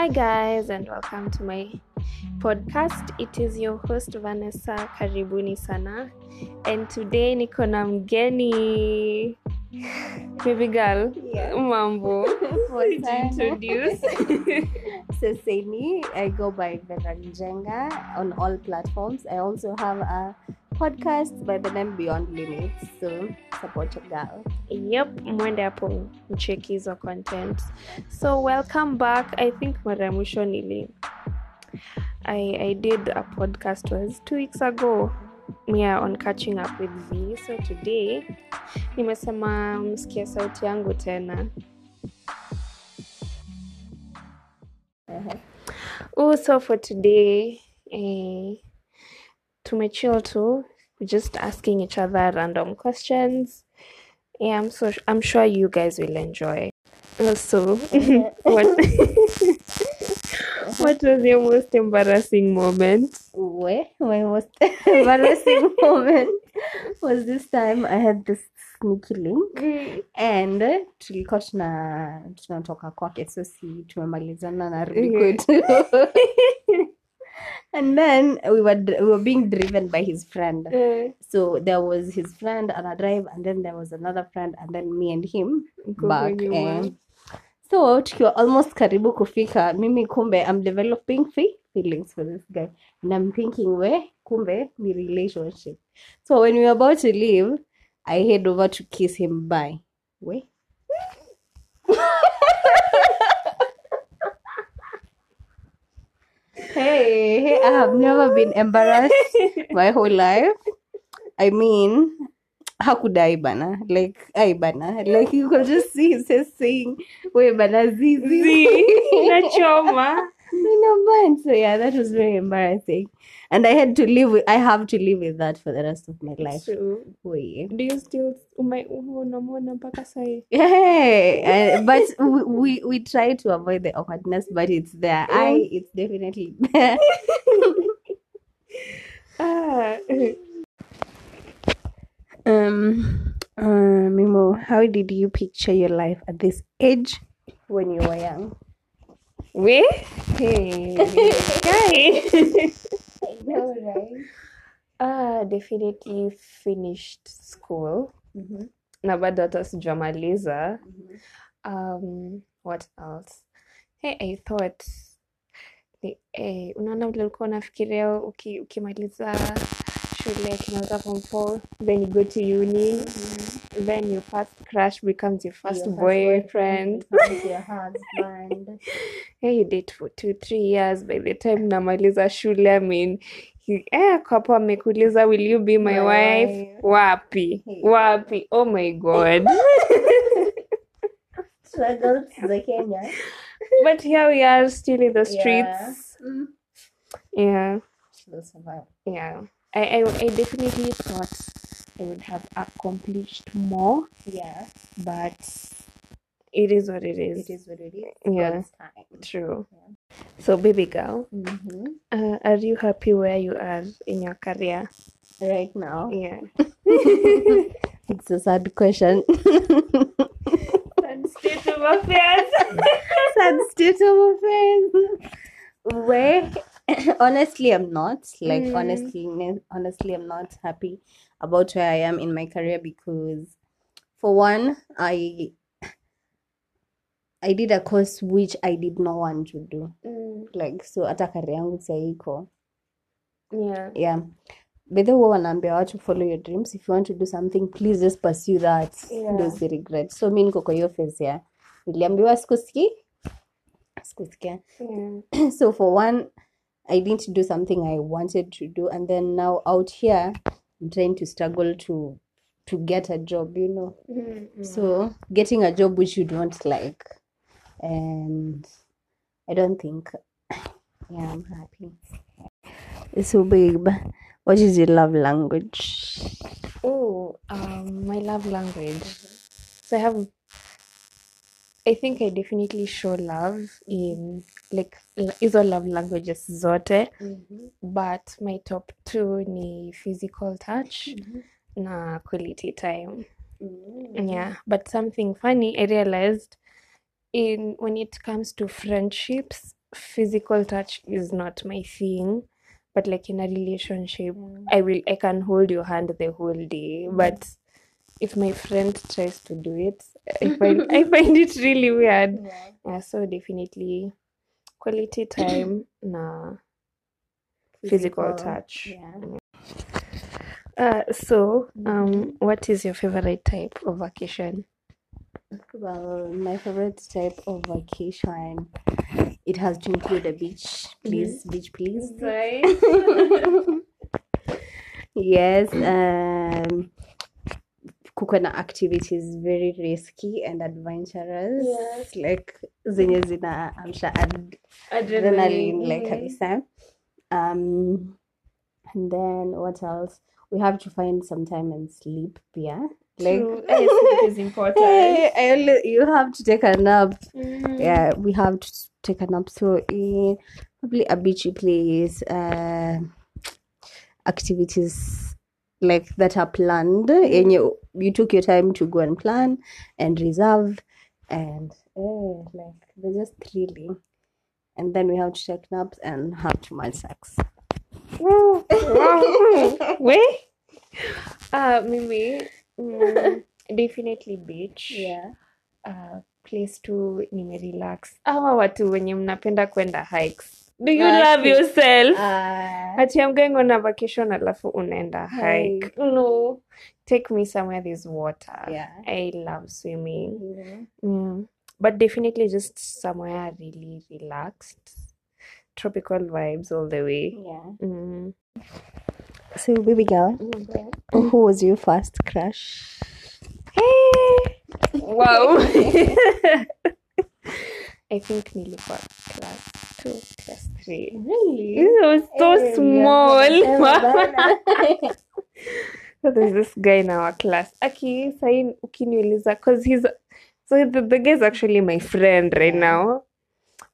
Hi guys, and welcome to my podcast. It is your host Vanessa Karibuni Sana, and today niko na mgeni. Baby girl, yeah. Mambo. Would you introduce? So say me, I go by Veranjenga on all platforms. I also have a podcast by the name Beyond Limits. So support your girl. Yep, mwende hapo mcheck hizo content. So welcome back. I think mara mwisho I did a podcast was 2 weeks ago. Yeah, on catching up with V. So today nimesema msikia sauti yangu tena. So for today tumechill too, just asking each other random questions. Yeah, I'm sure you guys will enjoy. Also, What was your most embarrassing moment? My most embarrassing moment was this time I had this sneaky link and tulikuwa tunatoka kwake, so si tumemalizana na rudi kwetu. And then we were being driven by his friend. So there was his friend on a drive, and then there was another friend, and then me and him back. So tukiwa almost karibu kufika, mimi kumbe I'm developing feelings for this guy, and I'm thinking kumbe ni relationship. So when we were about to leave, I head over to kiss him bye. Hey, I have never been embarrassed my whole life. I mean, how could I bana, you could just see him saying, "We bana zizi na choma." So yeah, that was very embarrassing, and I have to live with that for the rest of my life. So, do you still yeah, but we try to avoid the awkwardness, but it's there. It's definitely there. Mimo, how did you picture your life at this age when you were young? Definitely finished school. Na bado hata sijamaliza. What else? I thought unaona vile ulikuwa unafikiria ukimaliza shule, ukimaliza form 4, then you go to uni, then your first crush becomes your first boyfriend. Your husband. You date for 2-3 years. By the time namaliza shule, I mean, kwapo amekuuliza, will you be my wife? Wapi? Oh my God. Struggle to the Kenya. But here we are still in the streets. Yeah. She'll survive. Yeah. I definitely thought I would have accomplished more. Yeah. But it is what it is. Yeah. God's time. True. Yeah. So, baby girl, are you happy where you are in your career right now? Yeah. It's a sad question. Sad state of affairs. Where? Honestly, I'm not. Honestly, I'm not happy about where I am in my career because, for one, I did a course which I did not want to do. So ata career yangu saiko. Yeah. Whether you want to follow your dreams, if you want to do something, please just pursue that. Those regrets. So me niko kwa hiyo phase ya niliambiwa sikusikia. So for one, I didn't do something I wanted to do, and then now out here I'm trying to struggle to get a job, So getting a job which you don't like, and I don't think I'm happy. So babe, what is your love language? My love language, so I think I definitely show love in all love languages zote, but my top 2 ni physical touch na quality time. Yeah, but something funny I realized when it comes to friendships, physical touch is not my thing, but like in a relationship, I can hold your hand the whole day. But if my friend tries to do it, I find it really weird. Yeah, so definitely quality time, nah. Physical touch. Yeah. What is your favorite type of vacation? Well, my favorite type of vacation, it has to include a beach. Please, beach, please. Right. Yes. Kukona activities very risky and adventurous. Yes. Like zenye zina amsha adrenaline, like kabisa. And then what else? We have to find some time and sleep, yeah. Like sleep is important. You have to take a nap. Yeah, we have to take a nap. So probably a beachy place, activities like that are planned, and you took your time to go and plan and reserve, and like they're just thrilling. And then we have to take naps and have too much sex. Wait. Mimi, definitely beach. Yeah. Place to relax. Ama watu wenye mnapenda kwenda hikes. Do you love yourself? Ati I'm going on a vacation alafu unaenda hike. No. Take me somewhere there's water. Yeah. I love swimming. But definitely just somewhere really relaxed. Tropical vibes all the way. Yeah. So, baby girl, who was your first crush? Hey! Wow! I think nilikuwa class 2, class 3. Really? It was so small. Yeah. So there's this guy in our class. Aki, sayin ukiniuliza, because he's... So the guy is actually my friend right now.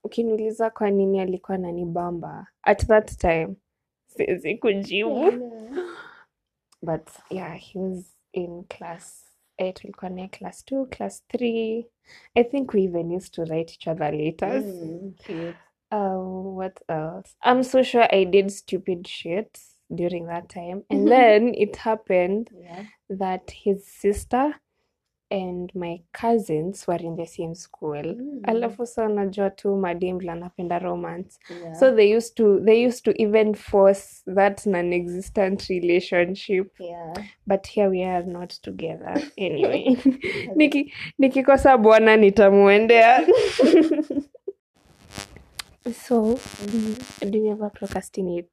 Ukiniuliza kwa nini alikuwa ananibamba. At that time, siwezi kujibu. But yeah, he was in class 8, ulikuwa naye class 2, class 3. I think we even used to write each other letters. Cute. What else? I'm so sure I did stupid shit during that time. And then it happened that his sister... and my cousins were in the same school. Alafu sana jotu madimla napenda romance. So they used to even force that non-existent relationship. Yeah. But here we are not together anyway. Nikikosa bwana nitamuendea. So, do you ever procrastinate?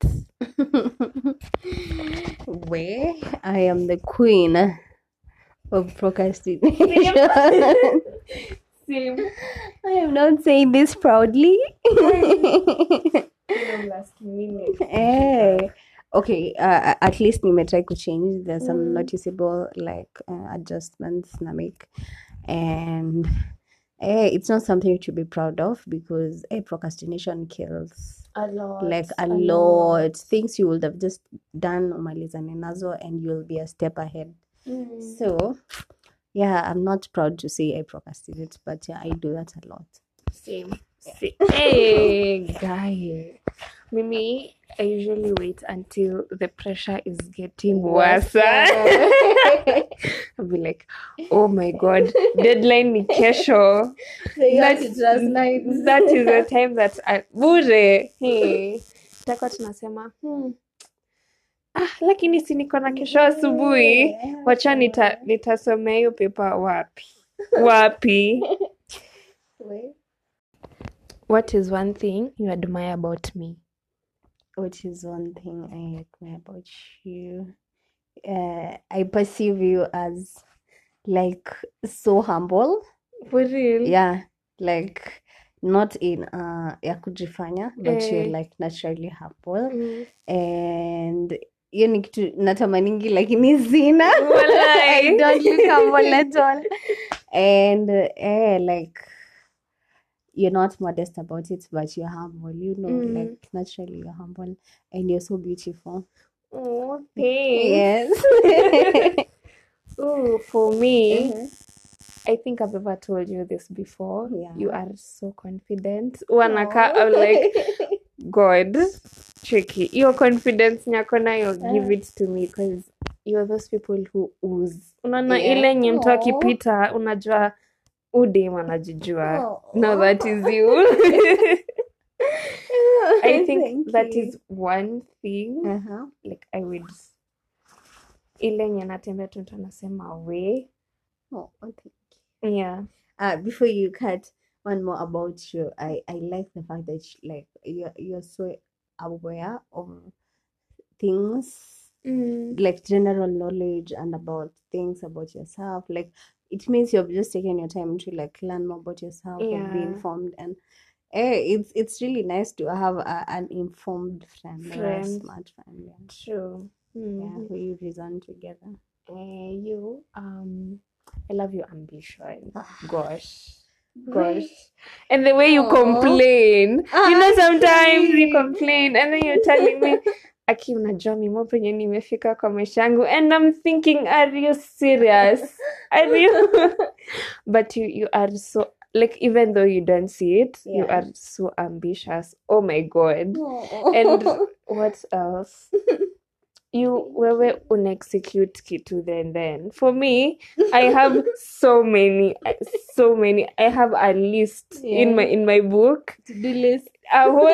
Where I am the queen of procrastination. Same. I am not saying this proudly. Okay, at least I try to change. There's some noticeable adjustments I make. And it's not something to be proud of because procrastination kills. A lot. Things you would have just done and you'll be a step ahead. So, I'm not proud to say I procrastinate, but I do that a lot. Same. Hey, guy. Mimi, I usually wait until the pressure is getting worse. I'll be like, oh my God, deadline ni kesho. That is the time that I... Bure! Hey. Tako tunasema, lakini si niko na kesho asubuhi, wacha nitasomea hiyo paper wapi. What is one thing you admire about me? What is one thing I admire about you? I perceive you as so humble. For real? Yeah, not in ya kujifanya, but you're naturally humble. And hiyo ni kitu natamaningi lakini sina. I don't look humble at all. And you're not modest about it, but you're humble. Naturally you're humble and you're so beautiful. Oh, thanks. Yes. For me, I think I've ever told you this before. Yeah. You are so confident. Wanaka, I'm like, God, tricky. Your confidence, nyakona, you'll give it to me because you're those people who ooze. Unaona ile nye mtu akipita, unajua udem anajijua. Now that is you. I think that is one thing. Uh-huh. Like I would. Ile nye natembea tu mtu anasema we. Oh, okay. Yeah. Before you cut, one more about you. I like the fact that you're so aware of things, like general knowledge and about things about yourself. Like it means you've just taken your time to like learn more about yourself and be informed. And it's really nice to have an informed friend. Or a smart friend. Yeah. True. Mm-hmm. Yeah, who you reason together. I love your ambition. Gosh. And the way you complain. You know, sometimes you complain and then you're telling me, Aki, unajua mimi mpo penye nimefika kwa maisha yangu. And I'm thinking, are you serious? Are you? But you are so, like, even though you don't see it, you are so ambitious. Oh my God. And what else? You wewe unexecute kitu then. For me, I have so many. I have a list in my book. To-do list. A whole.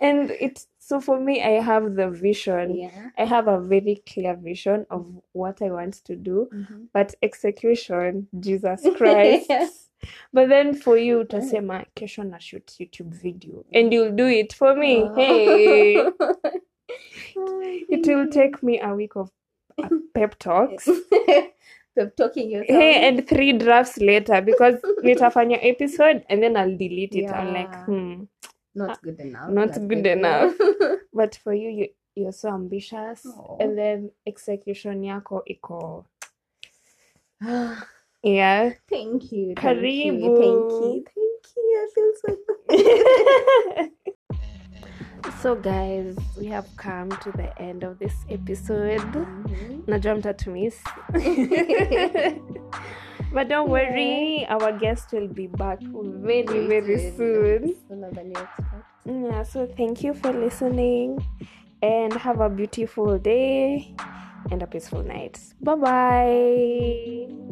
And it's so for me, I have the vision. Yeah. I have a very clear vision of what I want to do, but execution, Jesus Christ. Yes. But then for you, utasema kesho na shoot YouTube video, and you'll do it for me. Oh. Hey. It will take me a week of pep talks. Pep talking yourself. Hey, and 3 drafts later because nitafanya episode and then I'll delete it. I'm like, not good enough. Not good enough. But for you, you're so ambitious. Aww. And then execution yako iko. Yeah. Thank you. Karibu. Thank you. I feel so good. So guys, we have come to the end of this episode. Najua mtatumiss. But don't worry, our guest will be back very, very soon. Yeah, so thank you for listening and have a beautiful day and a peaceful night. Bye-bye.